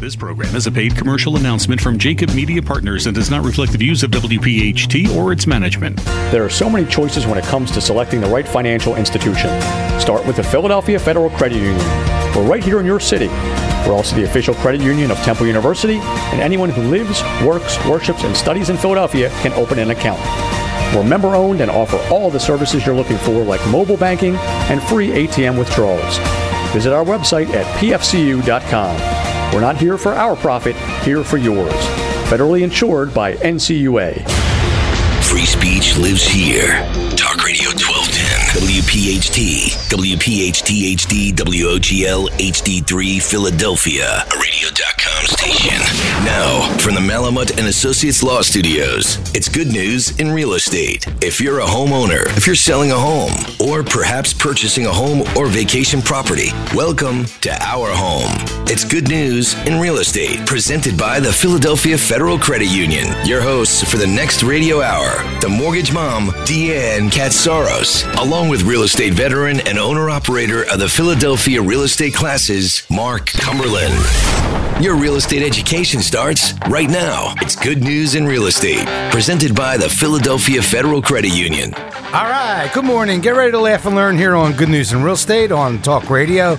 This program is a paid commercial announcement from Jacob Media Partners and does not reflect the views of WPHT or its management. There are so many choices when it comes to selecting the right financial institution. Start with the Philadelphia Federal Credit Union. We're right here in your city. We're also the official credit union of Temple University, and anyone who lives, works, worships, and studies in Philadelphia can open an account. We're member-owned and offer all the services you're looking for, like mobile banking and free ATM withdrawals. Visit our website at pfcu.com. We're not here for our profit, here for yours. Federally insured by NCUA. Free speech lives here. Talk Radio 1210, WPHT, WPHT HD, WOGL, HD3, Philadelphia, a radio.com station. Now, from the Malamut and Associates Law Studios, it's good news in real estate. If you're a homeowner, if you're selling a home, or perhaps purchasing a home or vacation property, welcome to Our Home. It's good news in real estate, presented by the Philadelphia Federal Credit Union. Your hosts for the next radio hour, the mortgage mom, Deanne Katsaros, along with real estate veteran and owner-operator of the Philadelphia Real Estate Classes, Mark Cumberland. Your real estate education starts right now. It's good news in real estate, presented by the Philadelphia Federal Credit Union. All right, good morning. Get ready to laugh and learn here on Good News in Real Estate on Talk Radio,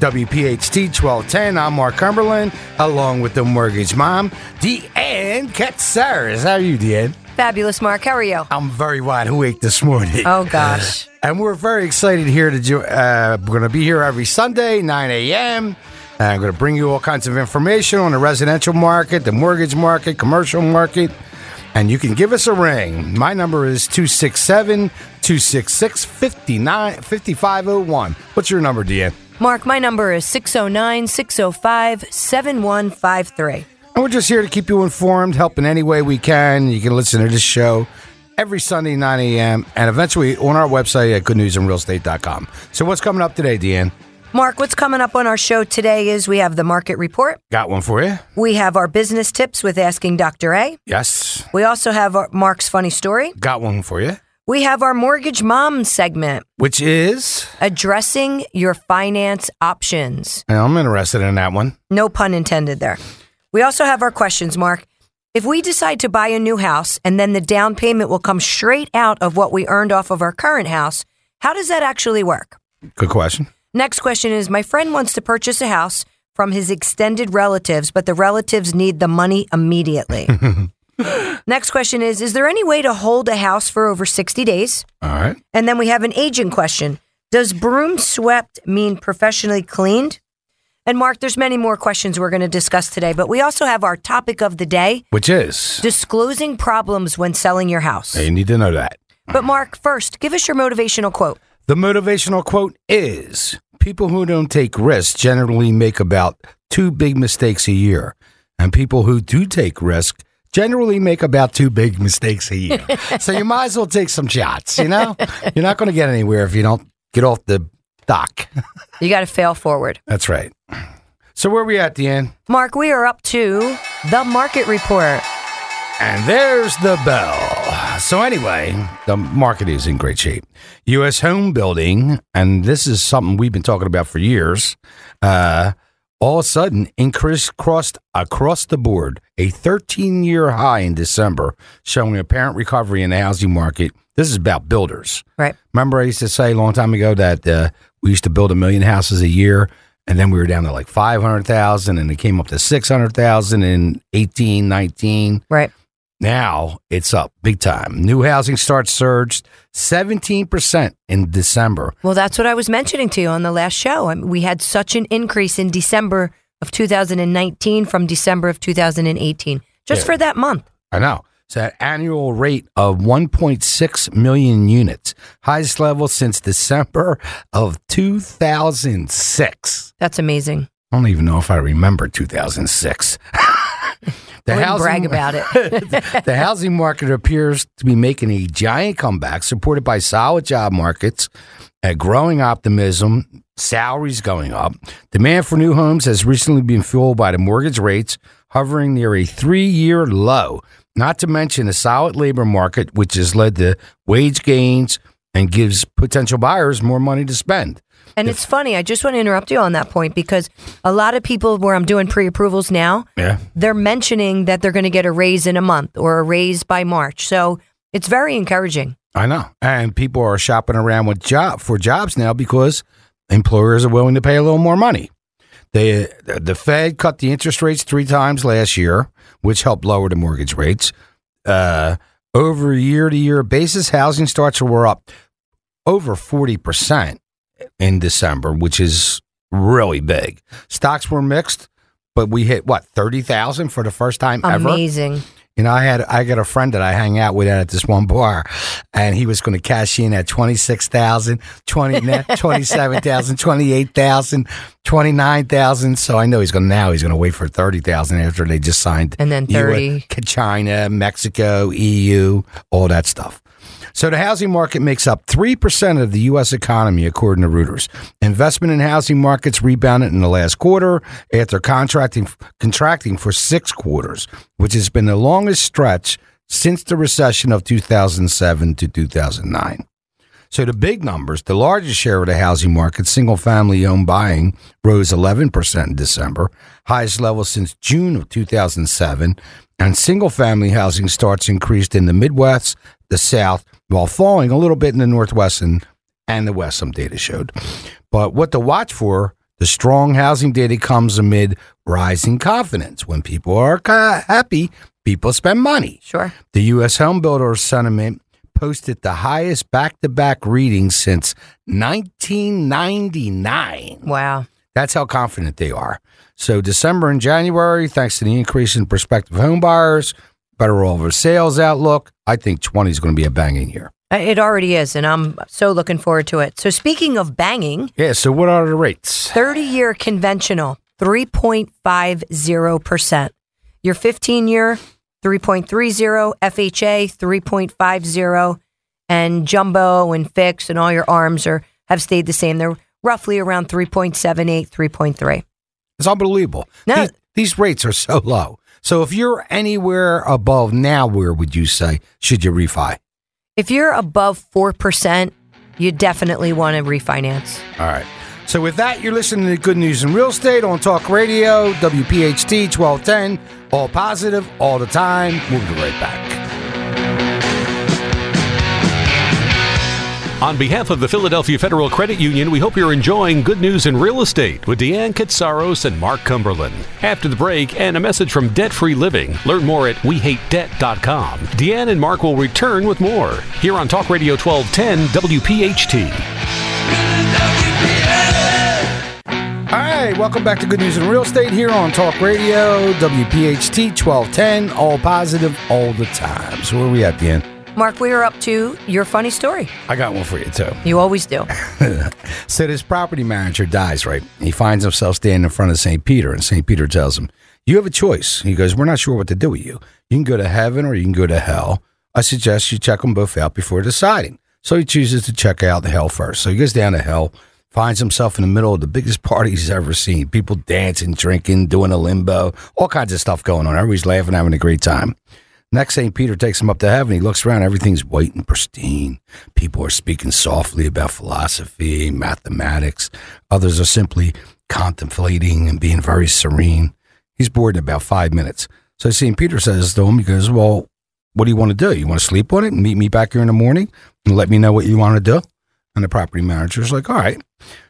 WPHT 1210. I'm Mark Cumberland, along with the mortgage mom, Deanne Katsaros. How are you, Deanne? Fabulous, Mark. How are you? I'm very wide awake this morning. Oh, gosh. And we're very excited here to do. We're going to be here every Sunday, 9 a.m., and I'm going to bring you all kinds of information on the residential market, the mortgage market, commercial market, and you can give us a ring. My number is 267-266-5501. What's your number, Deanne? Mark, my number is 609-605-7153. And we're just here to keep you informed, help in any way we can. You can listen to this show every Sunday, 9 a.m., and eventually on our website at goodnewsandrealestate.com. So what's coming up today, Deanne? Mark, what's coming up on our show today is we have the market report. Got one for you. We have our business tips with Asking Dr. A. Yes. We also have Mark's funny story. Got one for you. We have our mortgage mom segment. Which is? Addressing your finance options. And I'm interested in that one. No pun intended there. We also have our questions, Mark. If we decide to buy a new house and then the down payment will come straight out of what we earned off of our current house, how does that actually work? Good question. Next question is, my friend wants to purchase a house from his extended relatives, but the relatives need the money immediately. Next question is there any way to hold a house for over 60 days? All right. And then we have an aging question. Does broom swept mean professionally cleaned? And Mark, there's many more questions we're going to discuss today, but we also have our topic of the day. Which is? Disclosing problems when selling your house. Now you need to know that. But Mark, first, give us your motivational quote. The motivational quote is, people who don't take risks generally make about 2 big mistakes a year. And people who do take risks generally make about 2 big mistakes a year. So you might as well take some shots, you know? You're not going to get anywhere if you don't get off the dock. You got to fail forward. That's right. So where are we at, Deanne? Mark, we are up to the market report. And there's the bell. So anyway, the market is in great shape. U.S. home building, and this is something we've been talking about for years, all of a sudden increased across the board, a 13-year high in December, showing an apparent recovery in the housing market. This is about builders. Right. Remember I used to say a long time ago that we used to build 1 million houses a year, and then we were down to like 500,000, and it came up to 600,000 in 18, 19. Right. Now it's up big time. New housing starts surged 17% in December. Well, that's what I was mentioning to you on the last show. I mean, we had such an increase in December of 2019 from December of 2018, just for that month. I know. It's an annual rate of 1.6 million units, highest level since December of 2006. That's amazing. I don't even know if I remember 2006. Brag about it. The housing market appears to be making a giant comeback, supported by solid job markets, a growing optimism, salaries going up. Demand for new homes has recently been fueled by the mortgage rates hovering near a 3-year low, not to mention a solid labor market, which has led to wage gains and gives potential buyers more money to spend. And it's funny, I just want to interrupt you on that point, because a lot of people where I'm doing pre-approvals now, they're mentioning that they're going to get a raise in a month or a raise by March. So it's very encouraging. I know. And people are shopping around with jobs now because employers are willing to pay a little more money. The Fed cut the interest rates 3 times last year, which helped lower the mortgage rates. Over a year-to-year basis, housing starts were up over 40% in December, which is really big. Stocks were mixed, but we hit, 30,000 for the first time ever? Amazing. You know, I got a friend that I hang out with at this one bar, and he was going to cash in at 26,000, 27,000, 28,000, 29,000. So I know he's going to wait for 30,000 after they just signed. And then 30. China, Mexico, EU, all that stuff. So the housing market makes up 3% of the U.S. economy, according to Reuters. Investment in housing markets rebounded in the last quarter after contracting for 6 quarters, which has been the longest stretch since the recession of 2007 to 2009. So the big numbers, the largest share of the housing market, single-family home buying, rose 11% in December, highest level since June of 2007, and single-family housing starts increased in the Midwest, the South, while falling a little bit in the Northwest and the West, some data showed. But what to watch for, the strong housing data comes amid rising confidence. When people are happy, people spend money. Sure. The U.S. home builder sentiment posted the highest back-to-back reading since 1999. Wow. That's how confident they are. So December and January, thanks to the increase in prospective home buyers, better over sales outlook. I think 20 is going to be a banging year. It already is, and I'm so looking forward to it. So speaking of banging. Yeah, so what are the rates? 30-year conventional, 3.50%. Your 15-year, 3.30%. FHA, 3.50%. And jumbo and fix and all your arms have stayed the same. They're roughly around 3.78%, 3.3%. It's unbelievable. No. These rates are so low. So if you're anywhere above now, where would you say should you refi? If you're above 4%, you definitely want to refinance. All right. So with that, you're listening to Good News in Real Estate on Talk Radio, WPHT 1210. All positive, all the time. We'll be right back. On behalf of the Philadelphia Federal Credit Union, we hope you're enjoying Good News in Real Estate with Deanne Katsaros and Mark Cumberland. After the break and a message from Debt Free Living, learn more at WeHateDebt.com. Deanne and Mark will return with more here on Talk Radio 1210 WPHT. All right, welcome back to Good News in Real Estate here on Talk Radio, WPHT 1210, all positive, all the time. So where are we at, Deanne? Mark, we are up to your funny story. I got one for you, too. You always do. So this property manager dies, right? He finds himself standing in front of St. Peter, and St. Peter tells him, you have a choice. He goes, we're not sure what to do with you. You can go to heaven or you can go to hell. I suggest you check them both out before deciding. So he chooses to check out the hell first. So he goes down to hell, finds himself in the middle of the biggest party he's ever seen. People dancing, drinking, doing a limbo, all kinds of stuff going on. Everybody's laughing, having a great time. Next, St. Peter takes him up to heaven. He looks around. Everything's white and pristine. People are speaking softly about philosophy, mathematics. Others are simply contemplating and being very serene. He's bored in about 5 minutes. So St. Peter says to him, he goes, well, what do you want to do? You want to sleep on it and meet me back here in the morning and let me know what you want to do? And the property manager's like, all right.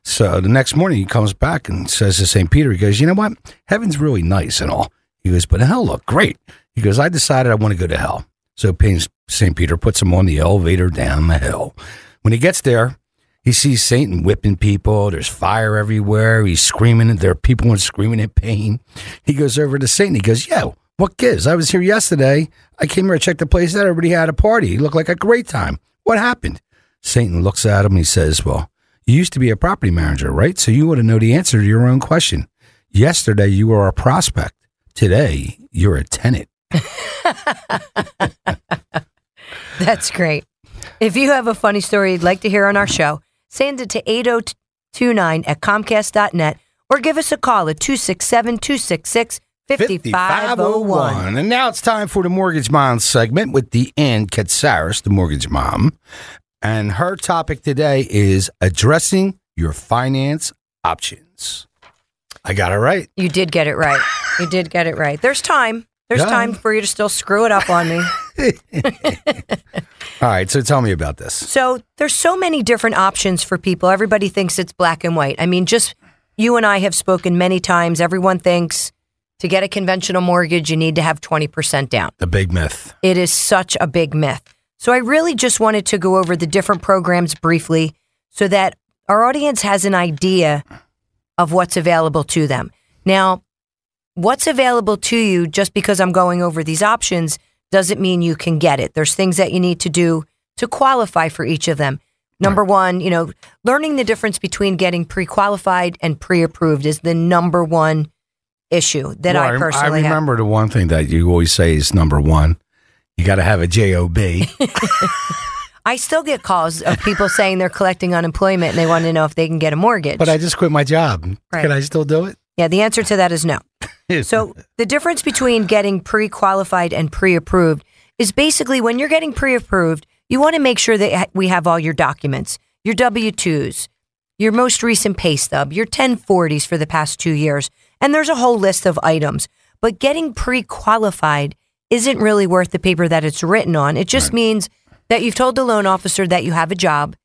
So the next morning he comes back and says to St. Peter, he goes, you know what? Heaven's really nice and all. He goes, but hell looked great. He goes, I decided I want to go to hell. So St. Peter puts him on the elevator down the hill. When he gets there, he sees Satan whipping people. There's fire everywhere. He's screaming. There are people screaming in pain. He goes over to Satan. He goes, yo, what gives? I was here yesterday. I came here, I checked the place out. Everybody had a party. It looked like a great time. What happened? Satan looks at him and he says, well, you used to be a property manager, right? So you ought to know the answer to your own question. Yesterday, you were a prospect. Today, you're a tenant. That's great. If you have a funny story you'd like to hear on our shoshow, send it to 8029@comcast.net or give us a call at 267-266-5501. And now it's time for the Mortgage Mom segment with Deanne Katsaros, the Mortgage Mom, and her topic today is addressing your finance options. I got it right. You did get it right. You did get it right. There's time. There's time for you to still screw it up on me. All right, so tell me about this. So there's so many different options for people. Everybody thinks it's black and white. I mean, just you and I have spoken many times. Everyone thinks to get a conventional mortgage, you need to have 20% down. A big myth. It is such a big myth. So I really just wanted to go over the different programs briefly so that our audience has an idea of what's available to them. Now, what's available to you, just because I'm going over these options, doesn't mean you can get it. There's things that you need to do to qualify for each of them. Number one, you know, learning the difference between getting pre-qualified and pre-approved is the number one issue that I personally have. I remember the one thing that you always say is number one. You got to have a job. I still get calls of people saying they're collecting unemployment and they want to know if they can get a mortgage. But I just quit my job. Right. Can I still do it? Yeah, the answer to that is no. So the difference between getting pre-qualified and pre-approved is basically when you're getting pre-approved, you want to make sure that we have all your documents, your W-2s, your most recent pay stub, your 1040s for the past 2 years. And there's a whole list of items. But getting pre-qualified isn't really worth the paper that it's written on. It just means that you've told the loan officer that you have a job.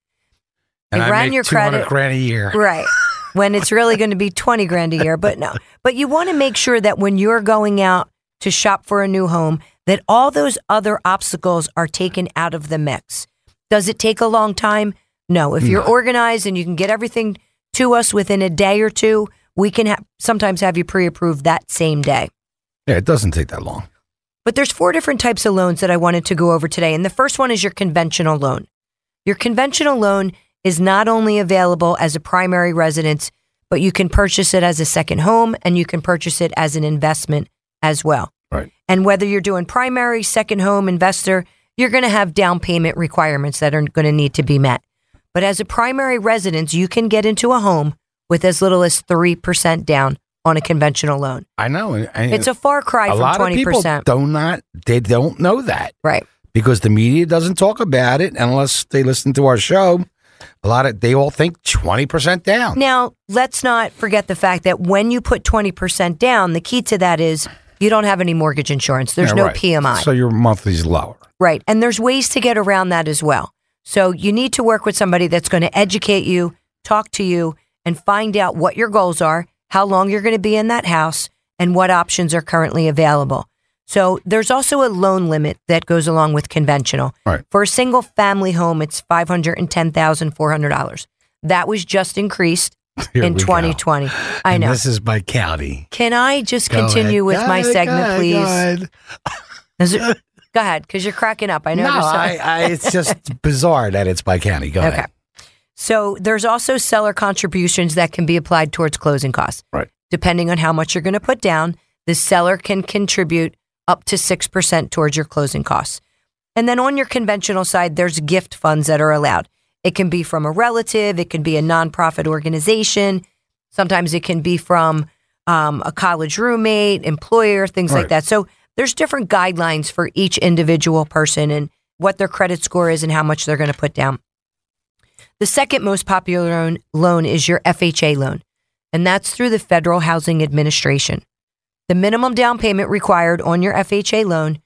And I make your $200,000 a year. Right. When it's really going to be $20,000 a year. But no. But you want to make sure that when you're going out to shop for a new home, that all those other obstacles are taken out of the mix. Does it take a long time? No. If you're organized and you can get everything to us within a day or two, we can sometimes have you pre-approved that same day. Yeah, it doesn't take that long. But there's four different types of loans that I wanted to go over today. And the first one is your conventional loan. Your conventional loan is not only available as a primary residence, but you can purchase it as a second home and you can purchase it as an investment as well. Right. And whether you're doing primary, second home, investor, you're going to have down payment requirements that are going to need to be met. But as a primary residence, you can get into a home with as little as 3% down on a conventional loan. I know. It's a far cry from 20%. A lot of people don't know that. Right. Because the media doesn't talk about it unless they listen to our show. They all think 20% down. Now, let's not forget the fact that when you put 20% down, the key to that is you don't have any mortgage insurance. There's no PMI. So your monthly's lower. Right. And there's ways to get around that as well. So you need to work with somebody that's going to educate you, talk to you, and find out what your goals are, how long you're going to be in that house, and what options are currently available. So there's also a loan limit that goes along with conventional. Right. For a single family home, it's $510,400. That was just increased in 2020. Go. I know. And this is by county. Can I just continue with my segment, please? Go ahead, because you're cracking up. I know. No, it's just bizarre that it's by county. Go ahead. So there's also seller contributions that can be applied towards closing costs. Right. Depending on how much you're going to put down, the seller can contribute up to 6% towards your closing costs. And then on your conventional side, there's gift funds that are allowed. It can be from a relative. It can be a nonprofit organization. Sometimes it can be from a college roommate, employer, things like that. So there's different guidelines for each individual person and what their credit score is and how much they're going to put down. The second most popular loan is your FHA loan, and that's through the Federal Housing Administration. The minimum down payment required on your FHA loan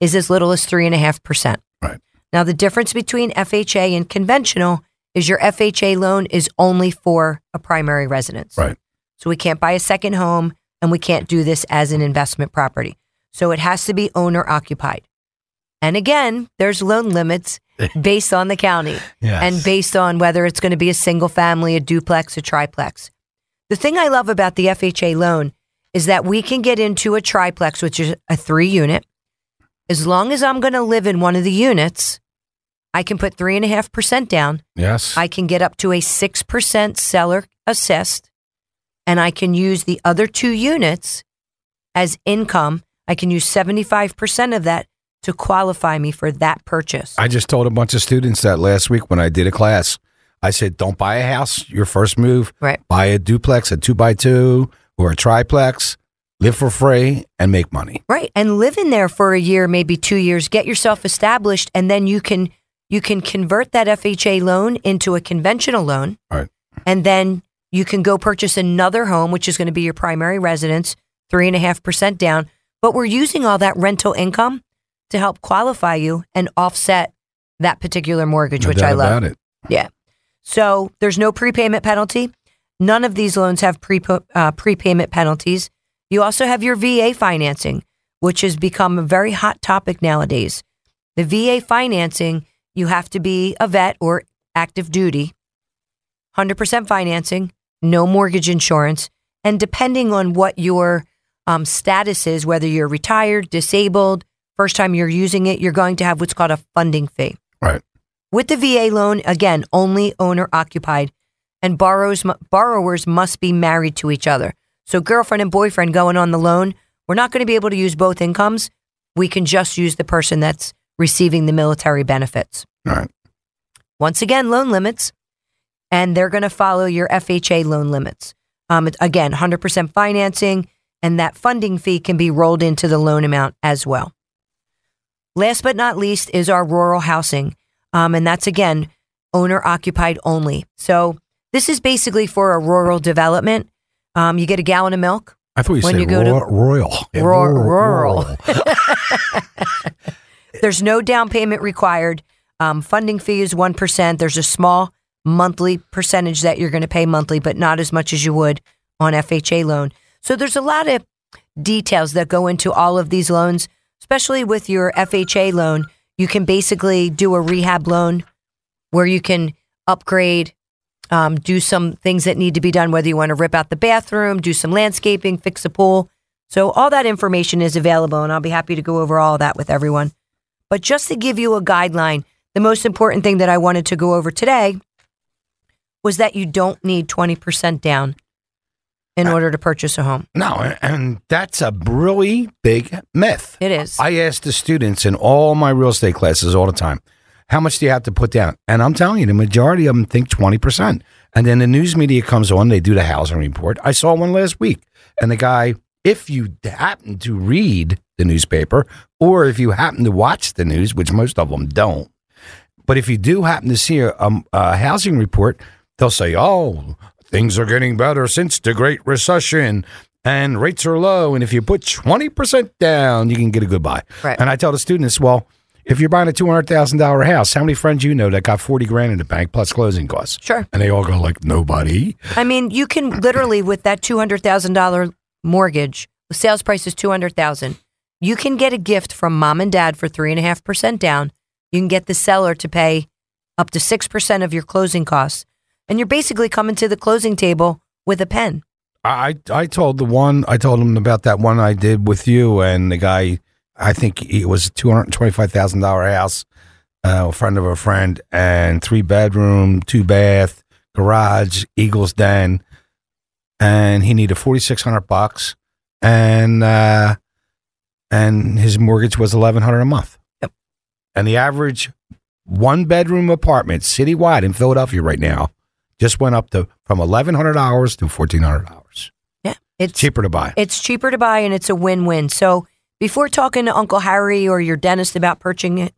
is as little as 3.5%. Right. Now, the difference between FHA and conventional is your FHA loan is only for a primary residence. Right. So we can't buy a second home, and we can't do this as an investment property. So it has to be owner-occupied. And again, there's loan limits based on the county and based on whether it's going to be a single family, a duplex, a triplex. The thing I love about the FHA loan is that we can get into a triplex, which is a 3-unit. As long as I'm going to live in one of the units, I can put 3.5% down. Yes. I can get up to a 6% seller assist, and I can use the other 2 units as income. I can use 75% of that to qualify me for that purchase. I just told a bunch of students that last week when I did a class. I said, don't buy a house, your first move. Right. Buy a duplex, a 2x2, or a triplex, live for free, and make money. Right, and live in there for a year, maybe 2 years, get yourself established, and then you can convert that FHA loan into a conventional loan. Right. And then you can go purchase another home, which is going to be your primary residence, 3.5% down. But we're using all that rental income to help qualify you and offset that particular mortgage, which I love. About it. Yeah. So there's no prepayment penalty. None of these loans have prepayment penalties. You also have your VA financing, which has become a very hot topic nowadays. The VA financing, you have to be a vet or active duty, 100% financing, no mortgage insurance, and depending on what your status is, whether you're retired, disabled, first time you're using it, you're going to have what's called a funding fee. Right. With the VA loan, again, only owner-occupied, and borrowers must be married to each other. So girlfriend and boyfriend going on the loan, we're not going to be able to use both incomes. We can just use the person that's receiving the military benefits. All right. Once again, loan limits, and they're going to follow your FHA loan limits. Again, 100% financing, and that funding fee can be rolled into the loan amount as well. Last but not least is our rural housing, and that's, again, owner-occupied only. So this is basically for a rural development. You get a gallon of milk. I thought you said royal. Rural. There's no down payment required. Funding fee is 1%. There's a small monthly percentage that you're going to pay monthly, but not as much as you would on FHA loan. So there's a lot of details that go into all of these loans, especially with your FHA loan. You can basically do a rehab loan where you can upgrade, do some things that need to be done, whether you want to rip out the bathroom, do some landscaping, fix a pool. So all that information is available, and I'll be happy to go over all that with everyone. But just to give you a guideline, the most important thing that I wanted to go over today was that you don't need 20% down in order to purchase a home. No, and that's a really big myth. It is. I ask the students in all my real estate classes all the time, how much do you have to put down? And I'm telling you, the majority of them think 20%. And then the news media comes on, they do the housing report. I saw one last week. And the guy, if you happen to read the newspaper, or if you happen to watch the news, which most of them don't, but if you do happen to see a housing report, they'll say, oh, things are getting better since the Great Recession, and rates are low. And if you put 20% down, you can get a good buy. Right. And I tell the students, well, if you're buying a $200,000 house, how many friends you know that got $40,000 in the bank plus closing costs? Sure. And they all go like, nobody. I mean, you can literally with that $200,000 mortgage, the sales price is $200,000. You can get a gift from mom and dad for 3.5% down. You can get the seller to pay up to 6% of your closing costs. And you're basically coming to the closing table with a pen. I told him about that one I did with you, and the guy, I think it was a $225,000 house, a friend of a friend, and 3-bedroom, 2-bath, garage, Eagles Den, and he needed $4,600, and his mortgage was $1,100 a month. Yep. And the average 1-bedroom apartment citywide in Philadelphia right now just went up to from $1,100 to $1,400. Yeah, it's cheaper to buy. It's cheaper to buy, and it's a win-win. So before talking to Uncle Harry or your dentist about purchasing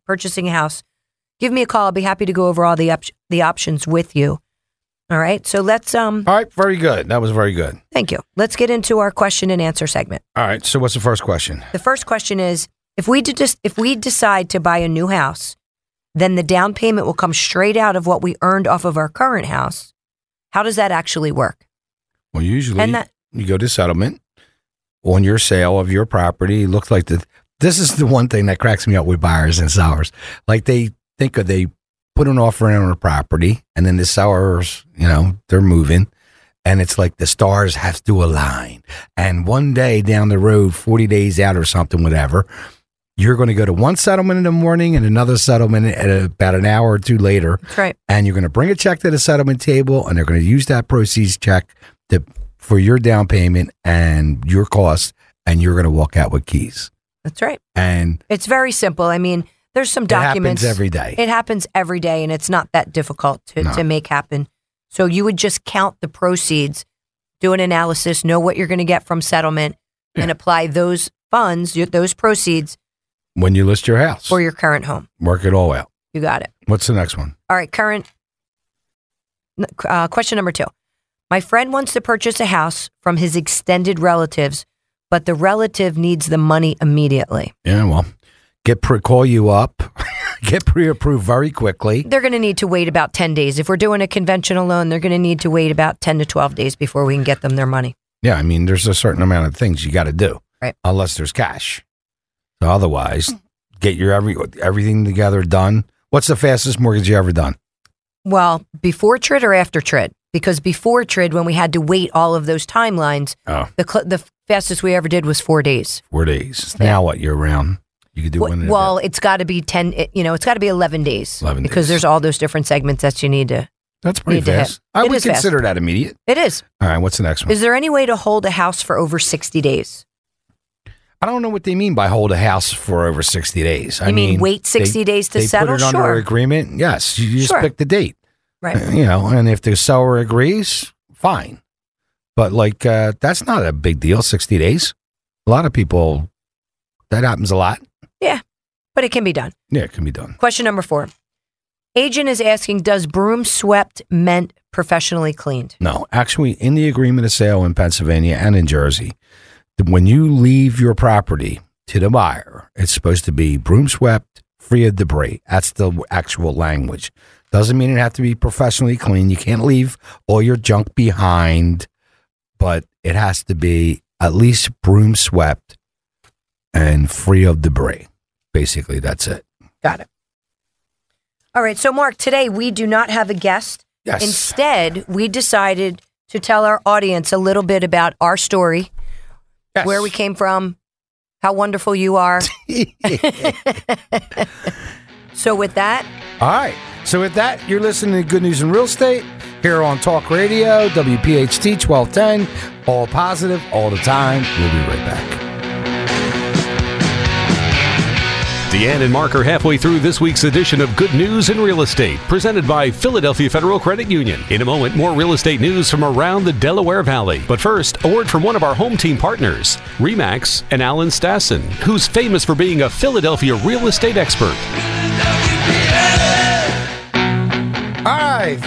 a house, give me a call. I'll be happy to go over all the options with you. All right. So let's... All right. Very good. That was very good. Thank you. Let's get into our question and answer segment. All right. So what's the first question? The first question is, if we decide to buy a new house, then the down payment will come straight out of what we earned off of our current house. How does that actually work? Well, usually you go to settlement on your sale of your property. Looked like this is the one thing that cracks me up with buyers and sellers. Like they put an offer in on a property, and then the sellers, they're moving, and it's like the stars have to align. And one day down the road, 40 days out or something, whatever, you're going to go to one settlement in the morning and another settlement at about an hour or two later. That's right. And you're going to bring a check to the settlement table, and they're going to use that proceeds check for your down payment and your cost, and you're going to walk out with keys. That's right. And it's very simple. I mean, there's some documents. It happens every day. And it's not that difficult to make happen. So you would just count the proceeds, do an analysis, know what you're going to get from settlement, and apply those funds, those proceeds, when you list your house for your current home. Work it all out. You got it. What's the next one? All right, current. Question number two. My friend wants to purchase a house from his extended relatives, but the relative needs the money immediately. Yeah, well, call you up, get pre-approved very quickly. They're going to need to wait about 10 days. If we're doing a conventional loan, they're going to need to wait about 10 to 12 days before we can get them their money. Yeah, I mean, there's a certain amount of things you got to do, right? Unless there's cash. So otherwise, get your everything together done. What's the fastest mortgage you ever done? Well, before TRID or after TRID? Because before TRID, when we had to wait all of those timelines, the fastest we ever did was 4 days. 4 days. Yeah. Now what? You're around. You could do one. Well, it's got to be 10. It's got to be 11 days. 11 days. Because there's all those different segments that you need to. That's pretty fast. I would consider that immediate. It is. All right. What's the next one? Is there any way to hold a house for over 60 days? I don't know what they mean by hold a house for over 60 days. I mean, wait 60 days to settle. They put it under agreement. Yes, you just pick the date. Right. And if the seller agrees, fine. But that's not a big deal. 60 days. A lot of people. That happens a lot. Yeah, but it can be done. Yeah, it can be done. Question number four. Agent is asking, does broom swept meant professionally cleaned? No. Actually, in the agreement of sale in Pennsylvania and in Jersey, when you leave your property to the buyer, it's supposed to be broom swept, free of debris. That's the actual language. Doesn't mean it has to be professionally clean. You can't leave all your junk behind, but it has to be at least broom swept and free of debris. Basically, that's it. Got it. All right. So, Mark, today we do not have a guest. Yes. Instead, we decided to tell our audience a little bit about our story, yes, where we came from, how wonderful you are. So with that. All right. So with that, you're listening to Good News in Real Estate here on Talk Radio, WPHT 1210. All positive, all the time. We'll be right back. Deanne and Mark are halfway through this week's edition of Good News in Real Estate, presented by Philadelphia Federal Credit Union. In a moment, more real estate news from around the Delaware Valley. But first, a word from one of our home team partners, REMAX and Alan Stassen, who's famous for being a Philadelphia real estate expert. All right.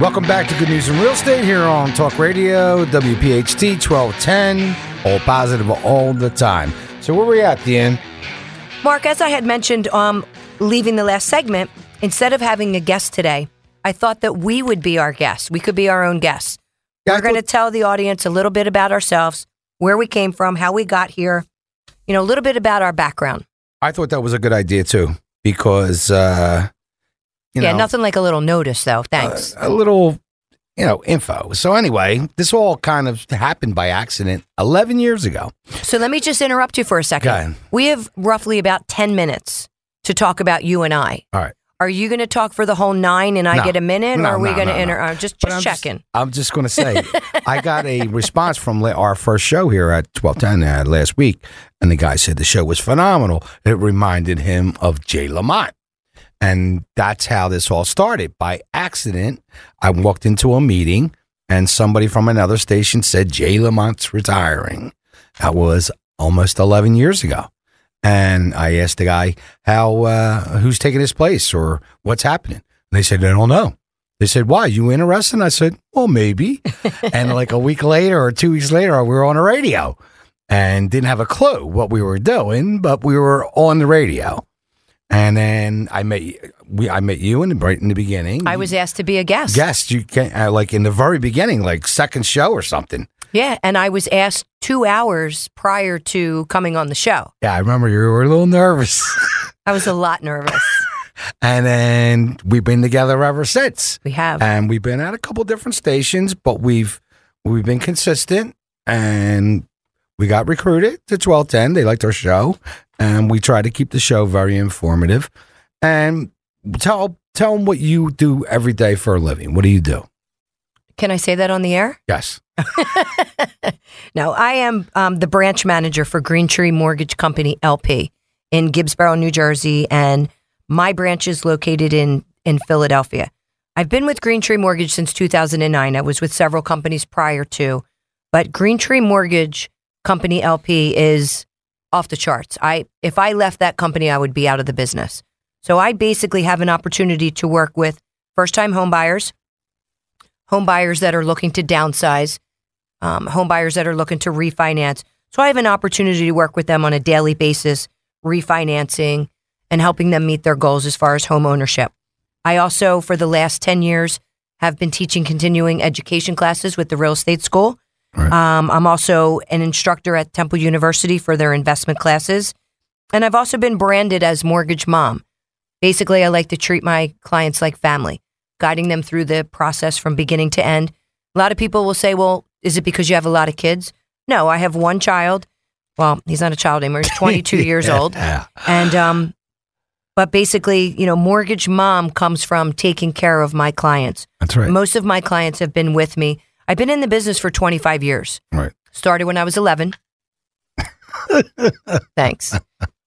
Welcome back to Good News in Real Estate here on Talk Radio, WPHT 1210, all positive all the time. So where are we at, Deanne? Mark, as I had mentioned leaving the last segment, instead of having a guest today, I thought that we would be our guest. We could be our own guests. We're going to tell the audience a little bit about ourselves, where we came from, how we got here, a little bit about our background. I thought that was a good idea, too, because, nothing like a little notice, though. Thanks. A little, info. So anyway, this all kind of happened by accident 11 years ago. So let me just interrupt you for a second. Okay. We have roughly about 10 minutes to talk about you and I. All right. Are you going to talk for the whole 9 and I get a minute? Or are we going to just checking? I'm just going to say, I got a response from our first show here at 1210 last week, and the guy said the show was phenomenal. It reminded him of Jay Lamont. And that's how this all started. By accident, I walked into a meeting and somebody from another station said, Jay Lamont's retiring. That was almost 11 years ago. And I asked the guy, who's taking his place or what's happening? And they said, I don't know. They said, why? You interested? And I said, well, maybe. And like a week later or 2 weeks later, we were on the radio and didn't have a clue what we were doing, but we were on the radio. And then I met you right in the beginning. I was asked to be a guest. Guest, you can in the very beginning, second show or something. Yeah, and I was asked 2 hours prior to coming on the show. Yeah, I remember you were a little nervous. I was a lot nervous. And then we've been together ever since. We have, and we've been at a couple different stations, but we've been consistent, and we got recruited to 1210. They liked our show. And we try to keep the show very informative. And tell them what you do every day for a living. What do you do? Can I say that on the air? Yes. No, I am the branch manager for Green Tree Mortgage Company LP in Gibbsboro, New Jersey. And my branch is located in Philadelphia. I've been with Green Tree Mortgage since 2009. I was with several companies prior to. But Green Tree Mortgage Company LP is off the charts. If I left that company, I would be out of the business. So I basically have an opportunity to work with first-time home buyers, home buyers that are looking to downsize, home buyers that are looking to refinance. So I have an opportunity to work with them on a daily basis, refinancing and helping them meet their goals as far as home ownership. I also, for the last 10 years, have been teaching continuing education classes with the real estate school. Right. I'm also an instructor at Temple University for their investment classes. And I've also been branded as Mortgage Mom. Basically, I like to treat my clients like family, guiding them through the process from beginning to end. A lot of people will say, well, is it because you have a lot of kids? No, I have one child. Well, he's not a child anymore. He's 22 years old. And, but basically, you know, Mortgage Mom comes from taking care of my clients. That's right. Most of my clients have been with me. I've been in the business for 25 years. Right. Started when I was 11. Thanks.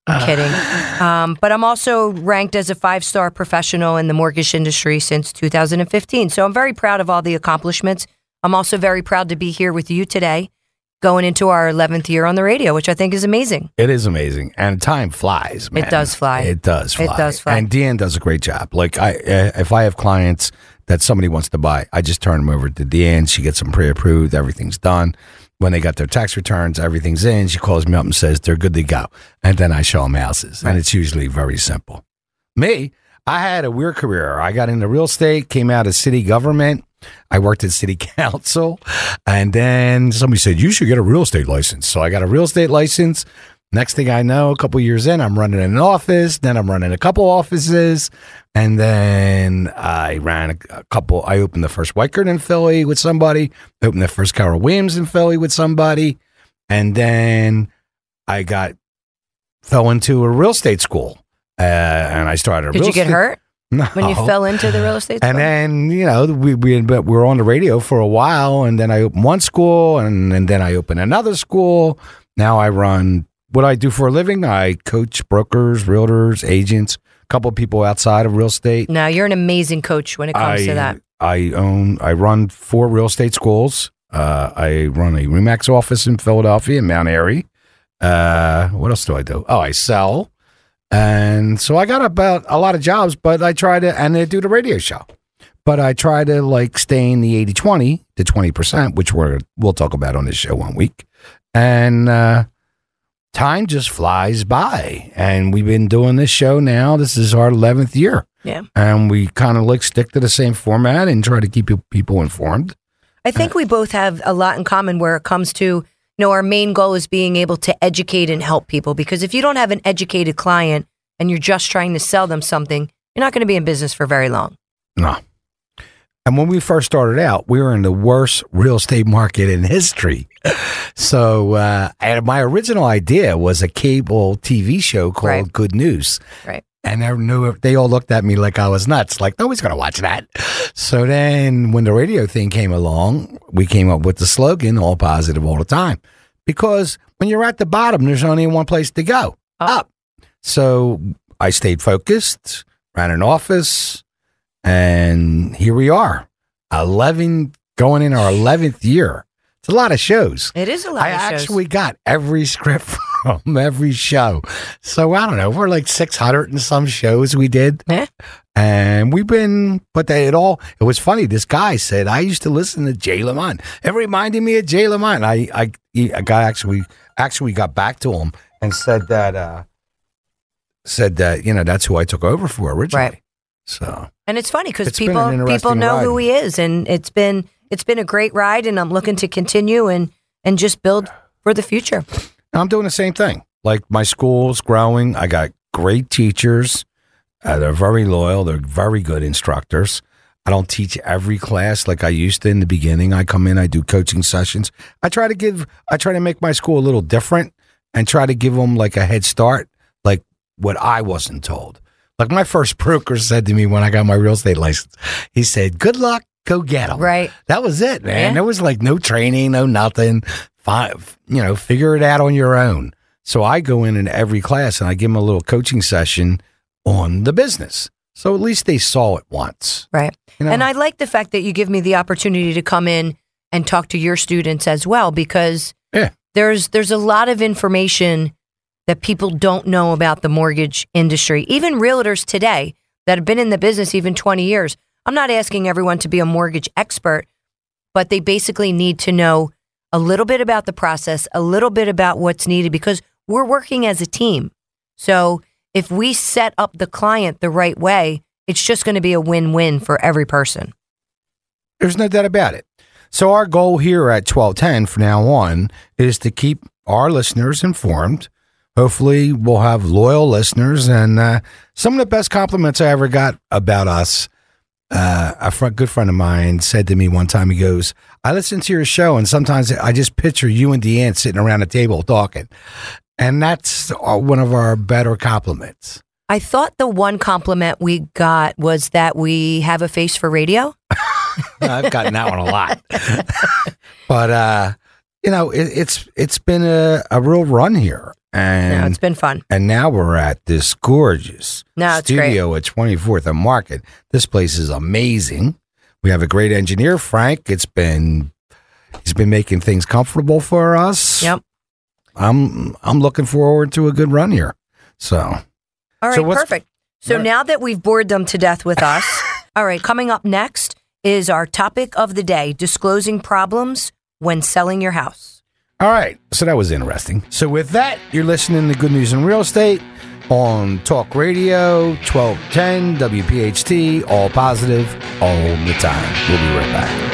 I'm kidding. But I'm also ranked as a 5-star professional in the mortgage industry since 2015. So I'm very proud of all the accomplishments. I'm also very proud to be here with you today, going into our 11th year on the radio, which I think is amazing. It is amazing. And time flies, man. It does fly. It does fly. It does fly. And Deanne does a great job. Like, if I have clients that somebody wants to buy, I just turn them over to Deanne. She gets them pre-approved. Everything's done. When they got their tax returns, everything's in. She calls me up and says, they're good to go. And then I show them houses. Right. And it's usually very simple. Me, I had a weird career. I got into real estate, came out of city government. I worked at city council, and then somebody said, you should get a real estate license. So I got a real estate license. Next thing I know, a couple years in, I'm running an office. Then I'm running a couple offices. And then I ran a couple. I opened the first Weikert in Philly with somebody. I opened the first Carol Williams in Philly with somebody. And then I fell into a real estate school. And I started a real estate. Did you get hurt? No. When you fell into the real estate school? And then, you know, we were on the radio for a while, and then I opened one school, and then I opened another school. Now I run what I do for a living. I coach brokers, realtors, agents, a couple of people outside of real estate. Now, you're an amazing coach when it comes to that. I run 4 real estate schools. I run a REMAX office in Philadelphia, in Mount Airy. What else do? Oh, I sell. And so I got about a lot of jobs, but I try to, and I do the radio show, but I try to stay in the 80-20, the 20%, which we'll talk about on this show one week. And time just flies by, and we've been doing this show now. This is our 11th year. Yeah. And we kind of stick to the same format and try to keep people informed. I think we both have a lot in common where it comes to, no, our main goal is being able to educate and help people, because if you don't have an educated client and you're just trying to sell them something, you're not going to be in business for very long. No. And when we first started out, we were in the worst real estate market in history. So and my original idea was a cable TV show called right. Good News. Right. And they all looked at me like I was nuts, like nobody's going to watch that. So then when the radio thing came along, we came up with the slogan, all positive all the time. Because when you're at the bottom, there's only one place to go, up. So I stayed focused, ran an office, and here we are, 11, going in our 11th year. It's a lot of shows. It is a lot of shows. I actually got every script from every show. So I don't know, we're 600 and some shows we did. Yeah. And we've been, it was funny. This guy said, I used to listen to Jay Lamont. It reminded me of Jay Lamont. A guy actually got back to him and said that, you know, that's who I took over for originally. Right. So. And it's funny because people know who he is, and it's been a great ride, and I'm looking to continue and just build for the future. I'm doing the same thing. My school's growing. I got great teachers. They're very loyal. They're very good instructors. I don't teach every class like I used to in the beginning. I come in, I do coaching sessions. I try to make my school a little different and try to give them a head start, what I wasn't told. My first broker said to me when I got my real estate license, he said, good luck, go get them. Right. That was it, man. Yeah. There was no training, no nothing. Figure it out on your own. So I go in every class and I give them a little coaching session on the business. So at least they saw it once. Right. You know? And I like the fact that you give me the opportunity to come in and talk to your students as well, because there's a lot of information that people don't know about the mortgage industry. Even realtors today that have been in the business even 20 years I'm not asking everyone to be a mortgage expert, but they basically need to know a little bit about the process, a little bit about what's needed, because we're working as a team. So if we set up the client the right way, it's just going to be a win-win for every person. There's no doubt about it. So our goal here at 1210 from now on is to keep our listeners informed. Hopefully we'll have loyal listeners, and some of the best compliments I ever got about us. Good friend of mine said to me one time, he goes, I listen to your show and sometimes I just picture you and Deanne sitting around a table talking. And that's one of our better compliments. I thought the one compliment we got was that we have a face for radio. I've gotten that one a lot. But, you know, it's been a real run here. And no, it's been fun. And now we're at this gorgeous studio at 24th and Market. This place is amazing. We have a great engineer, Frank. He's been making things comfortable for us. Yep. I'm looking forward to a good run here. So, all right, so perfect. So now that we've bored them to death with us, all right, coming up next is our topic of the day: disclosing problems when selling your house. All right, so that was interesting. So with that, you're listening to Good News in Real Estate on Talk Radio, 1210, WPHT, all positive, all the time. We'll be right back.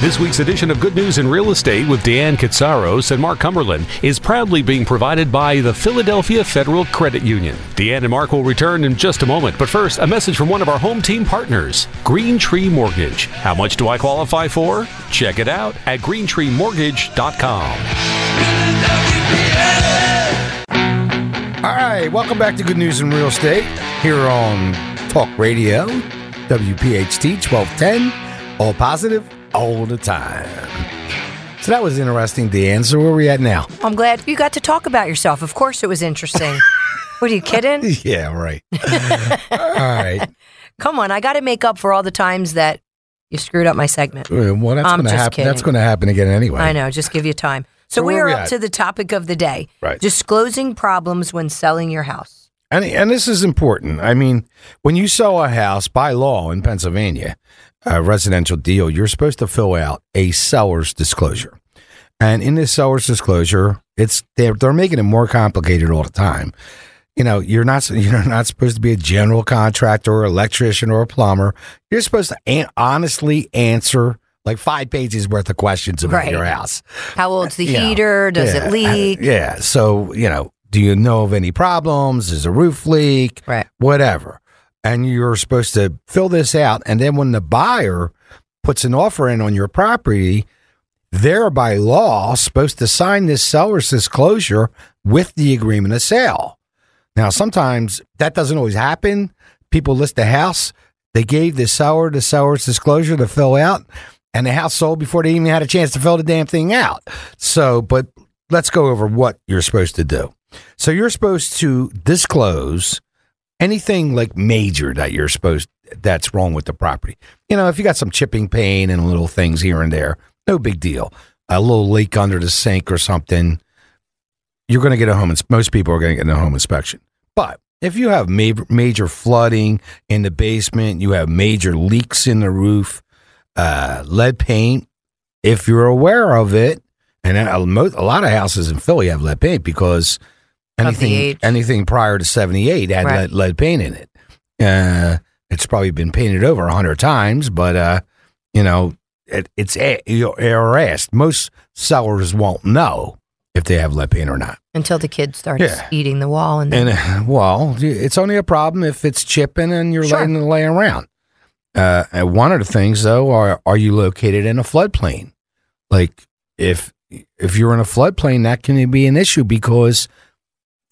This week's edition of Good News in Real Estate with Deanne Katsaros and Mark Cumberland is proudly being provided by the Philadelphia Federal Credit Union. Deanne and Mark will return in just a moment, but first, a message from one of our home team partners, Green Tree Mortgage. How much do I qualify for? Check it out at greentreemortgage.com. All right, welcome back to Good News in Real Estate here on Talk Radio, WPHT 1210, all positive, all the time. So that was interesting, Deanne. So where are we at now? I'm glad you got to talk about yourself. Of course it was interesting. What, are you kidding? Yeah, right. All right. Come on, I got to make up for all the times that you screwed up my segment. Well, that's going to happen. Kidding. That's going to happen again anyway. I know. Just give you time. So we are up to the topic of the day: disclosing problems when selling your house. And this is important. I mean, when you sell a house by law in Pennsylvania, a residential deal, you're supposed to fill out a seller's disclosure. And in this seller's disclosure, they're making it more complicated all the time. You know, you're not supposed to be a general contractor or electrician or a plumber. You're supposed to honestly answer like 5 pages worth of questions about your house. How old's the heater? Does it leak? Yeah. So, you know, do you know of any problems? Is a roof leak? Right. Whatever. And you're supposed to fill this out. And then when the buyer puts an offer in on your property, they're by law supposed to sign this seller's disclosure with the agreement of sale. Now, sometimes that doesn't always happen. People list the house. They gave the seller the seller's disclosure to fill out, and the house sold before they even had a chance to fill the damn thing out. So, but let's go over what you're supposed to do. So you're supposed to disclose anything like major that you're that's wrong with the property. You know, if you got some chipping paint and little things here and there, no big deal. A little leak under the sink or something. You're going to get a home, most people are going to get a home inspection. But if you have major flooding in the basement, you have major leaks in the roof, lead paint, if you're aware of it, and a lot of houses in Philly have lead paint because anything prior to 78 had lead paint in it. It's probably been painted over 100 times, but, you know, it's you're asked. Most sellers won't know if they have lead paint or not. Until the kid starts eating the wall. Well, it's only a problem if it's chipping and you're letting it lay around. And one of the things, though, are you located in a floodplain? Like, if you're in a floodplain, that can be an issue because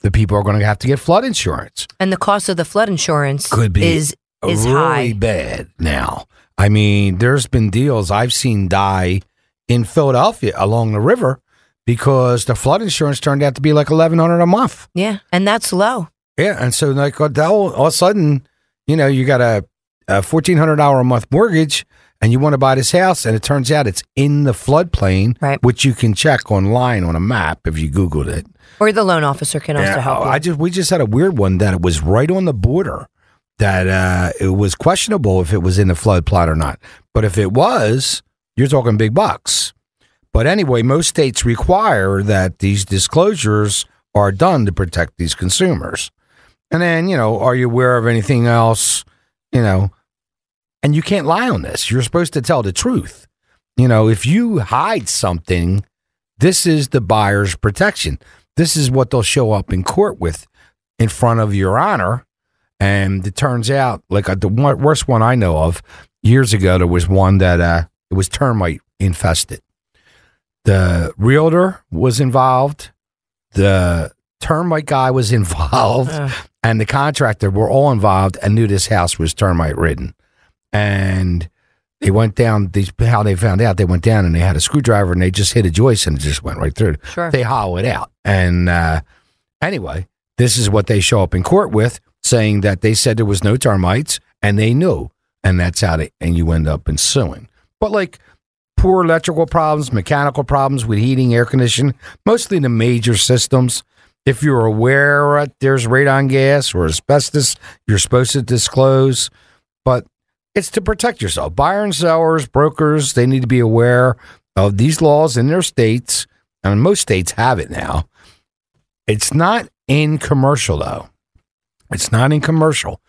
the people are going to have to get flood insurance. And the cost of the flood insurance is really high. Bad now. I mean, there's been deals I've seen die in Philadelphia along the river because the flood insurance turned out to be like $1,100 a month. Yeah, and that's low. Yeah, and so like all of a sudden, you know, you got a $1,400 a month mortgage, and you want to buy this house, and it turns out it's in the floodplain, which you can check online on a map if you Googled it. Or the loan officer can also help you. We just had a weird one that it was right on the border that it was questionable if it was in the flood plot or not. But if it was, you're talking big bucks. But anyway, most states require that these disclosures are done to protect these consumers. And then, you know, are you aware of anything else? You know, and you can't lie on this. You're supposed to tell the truth. You know, if you hide something, this is the buyer's protection. This is what they'll show up in court with in front of your honor. And it turns out, like the worst one I know of, years ago, there was one that it was termite infested. The realtor was involved. The termite guy was involved. And the contractor were all involved and knew this house was termite ridden. And they went down, how they found out, they went down and they had a screwdriver and they just hit a joist and it just went right through. Sure. They hollowed it out. And anyway, this is what they show up in court with, saying that they said there was no termites and they knew. And that's how you end up in suing. But like poor electrical problems, mechanical problems with heating, air conditioning, mostly the major systems. If you're aware there's radon gas or asbestos, you're supposed to disclose, but it's to protect yourself. Buyers and sellers, brokers, they need to be aware of these laws in their states, and most states have it now. It's not in commercial, though. It's not in commercial,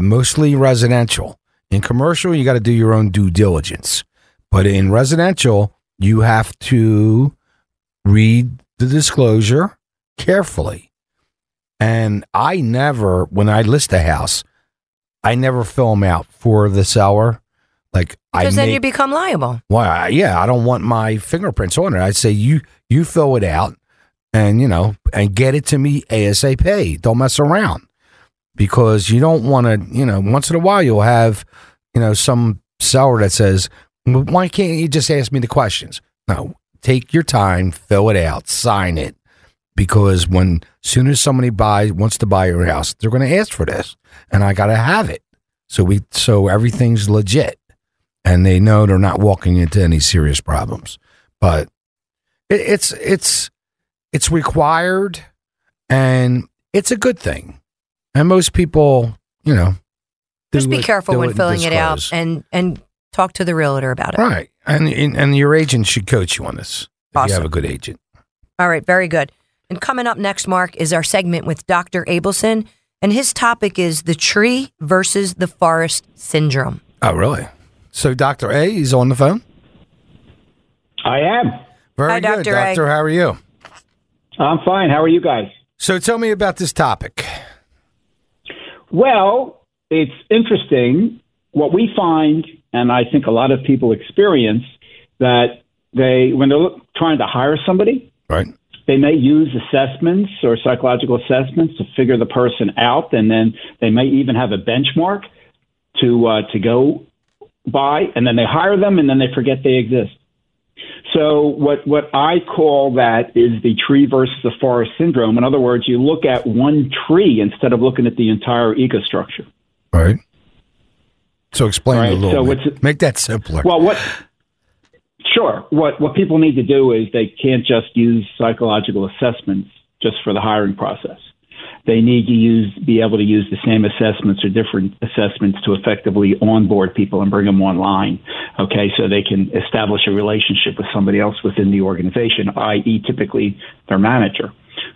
mostly residential. In commercial, you got to do your own due diligence. But in residential, you have to read the disclosure carefully. And I never, when I list a house, I never fill them out for the seller. Because then you become liable. Well, yeah, I don't want my fingerprints on it. I say you fill it out and, you know, and get it to me ASAP. Don't mess around, because you don't want to, you know, once in a while you'll have, you know, some seller that says, why can't you just ask me the questions? No, take your time, fill it out, sign it. Because when soon as somebody wants to buy your house, they're going to ask for this, and I got to have it. So everything's legit, and they know they're not walking into any serious problems. But it's required, and it's a good thing. And most people, you know, just be careful when filling it out, and talk to the realtor about it. Right, and your agent should coach you on this. Awesome. If you have a good agent. All right, very good. And coming up next, Mark, is our segment with Dr. Abelson, and his topic is the tree versus the forest syndrome. Oh, really? So Dr. A is on the phone? I am. Hi, good. Dr. A. Doctor, how are you? I'm fine. How are you guys? So tell me about this topic. Well, it's interesting. What we find, and I think a lot of people experience, that when they're trying to hire somebody, right, they may use assessments or psychological assessments to figure the person out, and then they may even have a benchmark to go by, and then they hire them, and then they forget they exist. So what I call that is the tree versus the forest syndrome. In other words, you look at one tree instead of looking at the entire ecostructure. All right. So explain it a little bit. Make that simpler. Well, Sure. What people need to do is they can't just use psychological assessments just for the hiring process. They need to be able to use the same assessments or different assessments to effectively onboard people and bring them online, okay, so they can establish a relationship with somebody else within the organization, i.e. typically their manager,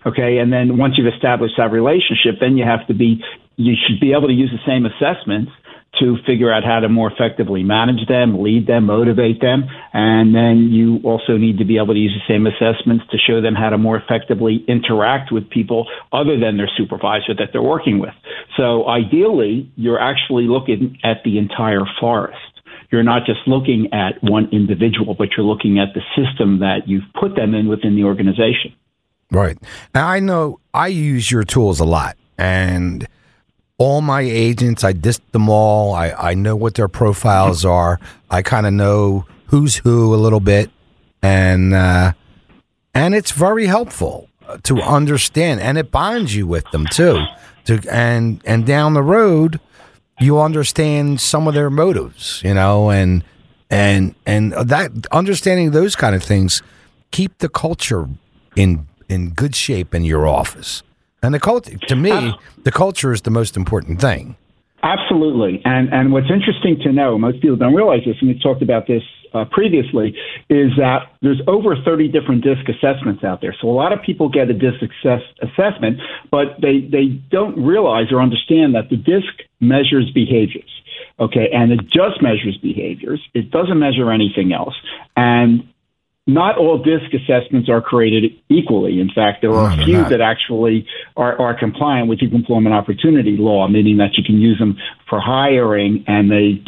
okay? And then once you've established that relationship, then you should be able to use the same assessments to figure out how to more effectively manage them, lead them, motivate them. And then you also need to be able to use the same assessments to show them how to more effectively interact with people other than their supervisor that they're working with. So ideally, you're actually looking at the entire forest. You're not just looking at one individual, but you're looking at the system that you've put them in within the organization. Right. Now, I know I use your tools a lot, and all my agents, I dissed them all. I know what their profiles are. I kind of know who's who a little bit. And it's very helpful to understand. And it binds you with them, too. And down the road, you understand some of their motives, you know. And that understanding those kind of things keep the culture in good shape in your office. And the culture, to me, the culture is the most important thing. Absolutely. And what's interesting to know, most people don't realize this, and we've talked about this previously, is that there's over 30 different DISC assessments out there. So a lot of people get a DISC assessment, but they don't realize or understand that the DISC measures behaviors. Okay, and it just measures behaviors. It doesn't measure anything else. And not all DISC assessments are created equally. In fact, there are a few that actually are compliant with equal employment opportunity law, meaning that you can use them for hiring, and they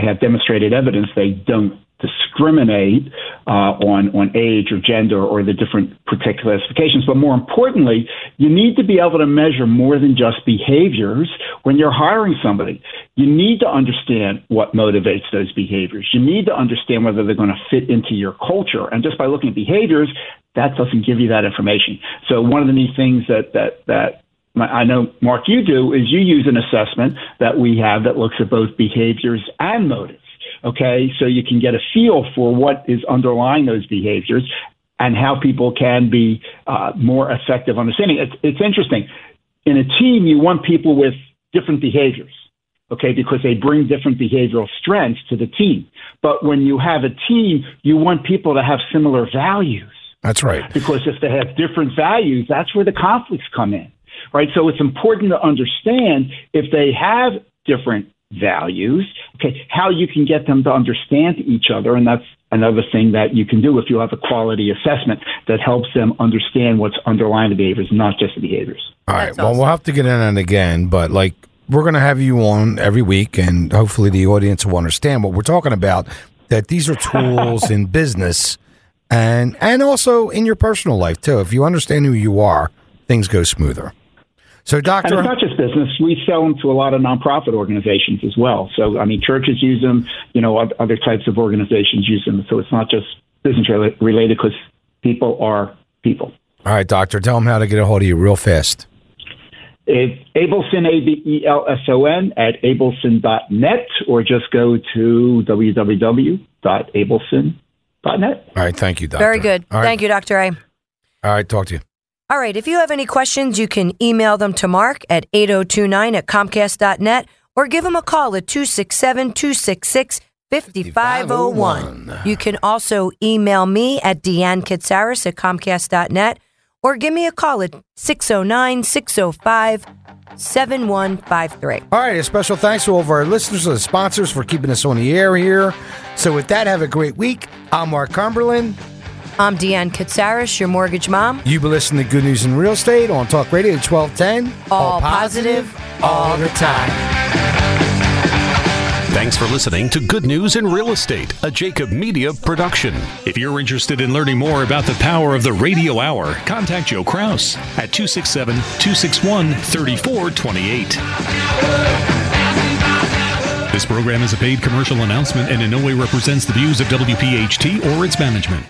have demonstrated evidence they don't discriminate on age or gender or the different particular classifications. But more importantly, you need to be able to measure more than just behaviors when you're hiring somebody. You need to understand what motivates those behaviors. You need to understand whether they're going to fit into your culture. And just by looking at behaviors, that doesn't give you that information. So one of the neat things that I know, Mark, you do is you use an assessment that we have that looks at both behaviors and motives. Okay, so you can get a feel for what is underlying those behaviors and how people can be more effective understanding. It's interesting. In a team, you want people with different behaviors, okay, because they bring different behavioral strengths to the team. But when you have a team, you want people to have similar values. That's right. Because if they have different values, that's where the conflicts come in, right? So it's important to understand if they have different values, okay, how you can get them to understand each other. And that's another thing that you can do if you have a quality assessment that helps them understand what's underlying the behaviors, not just the behaviors. All right. That's awesome. Well, we'll have to get in on it again, but we're going to have you on every week, and hopefully the audience will understand what we're talking about, that these are tools in business and also in your personal life too. If you understand who you are, things go smoother. So, Doctor, and it's not just business. We sell them to a lot of nonprofit organizations as well. So, I mean, churches use them, other types of organizations use them. So it's not just business related because people are people. All right, Doctor, tell them how to get a hold of you real fast. It's Abelson, Abelson, at abelson.net, or just go to www.abelson.net. All right. Thank you, Doctor. Very good. Right. Thank you, Dr. A. All right. Talk to you. All right, if you have any questions, you can email them to Mark at 8029@comcast.net or give him a call at 267-266-5501. You can also email me at DeanneKitsaris@comcast.net or give me a call at 609-605-7153. All right, a special thanks to all of our listeners and sponsors for keeping us on the air here. So with that, have a great week. I'm Mark Cumberland. I'm Deanne Katsaris, your mortgage mom. You've been listening to Good News in Real Estate on Talk Radio 1210. All positive, all the time. Thanks for listening to Good News in Real Estate, a Jacob Media production. If you're interested in learning more about the power of the radio hour, contact Joe Kraus at 267-261-3428. This program is a paid commercial announcement and in no way represents the views of WPHT or its management.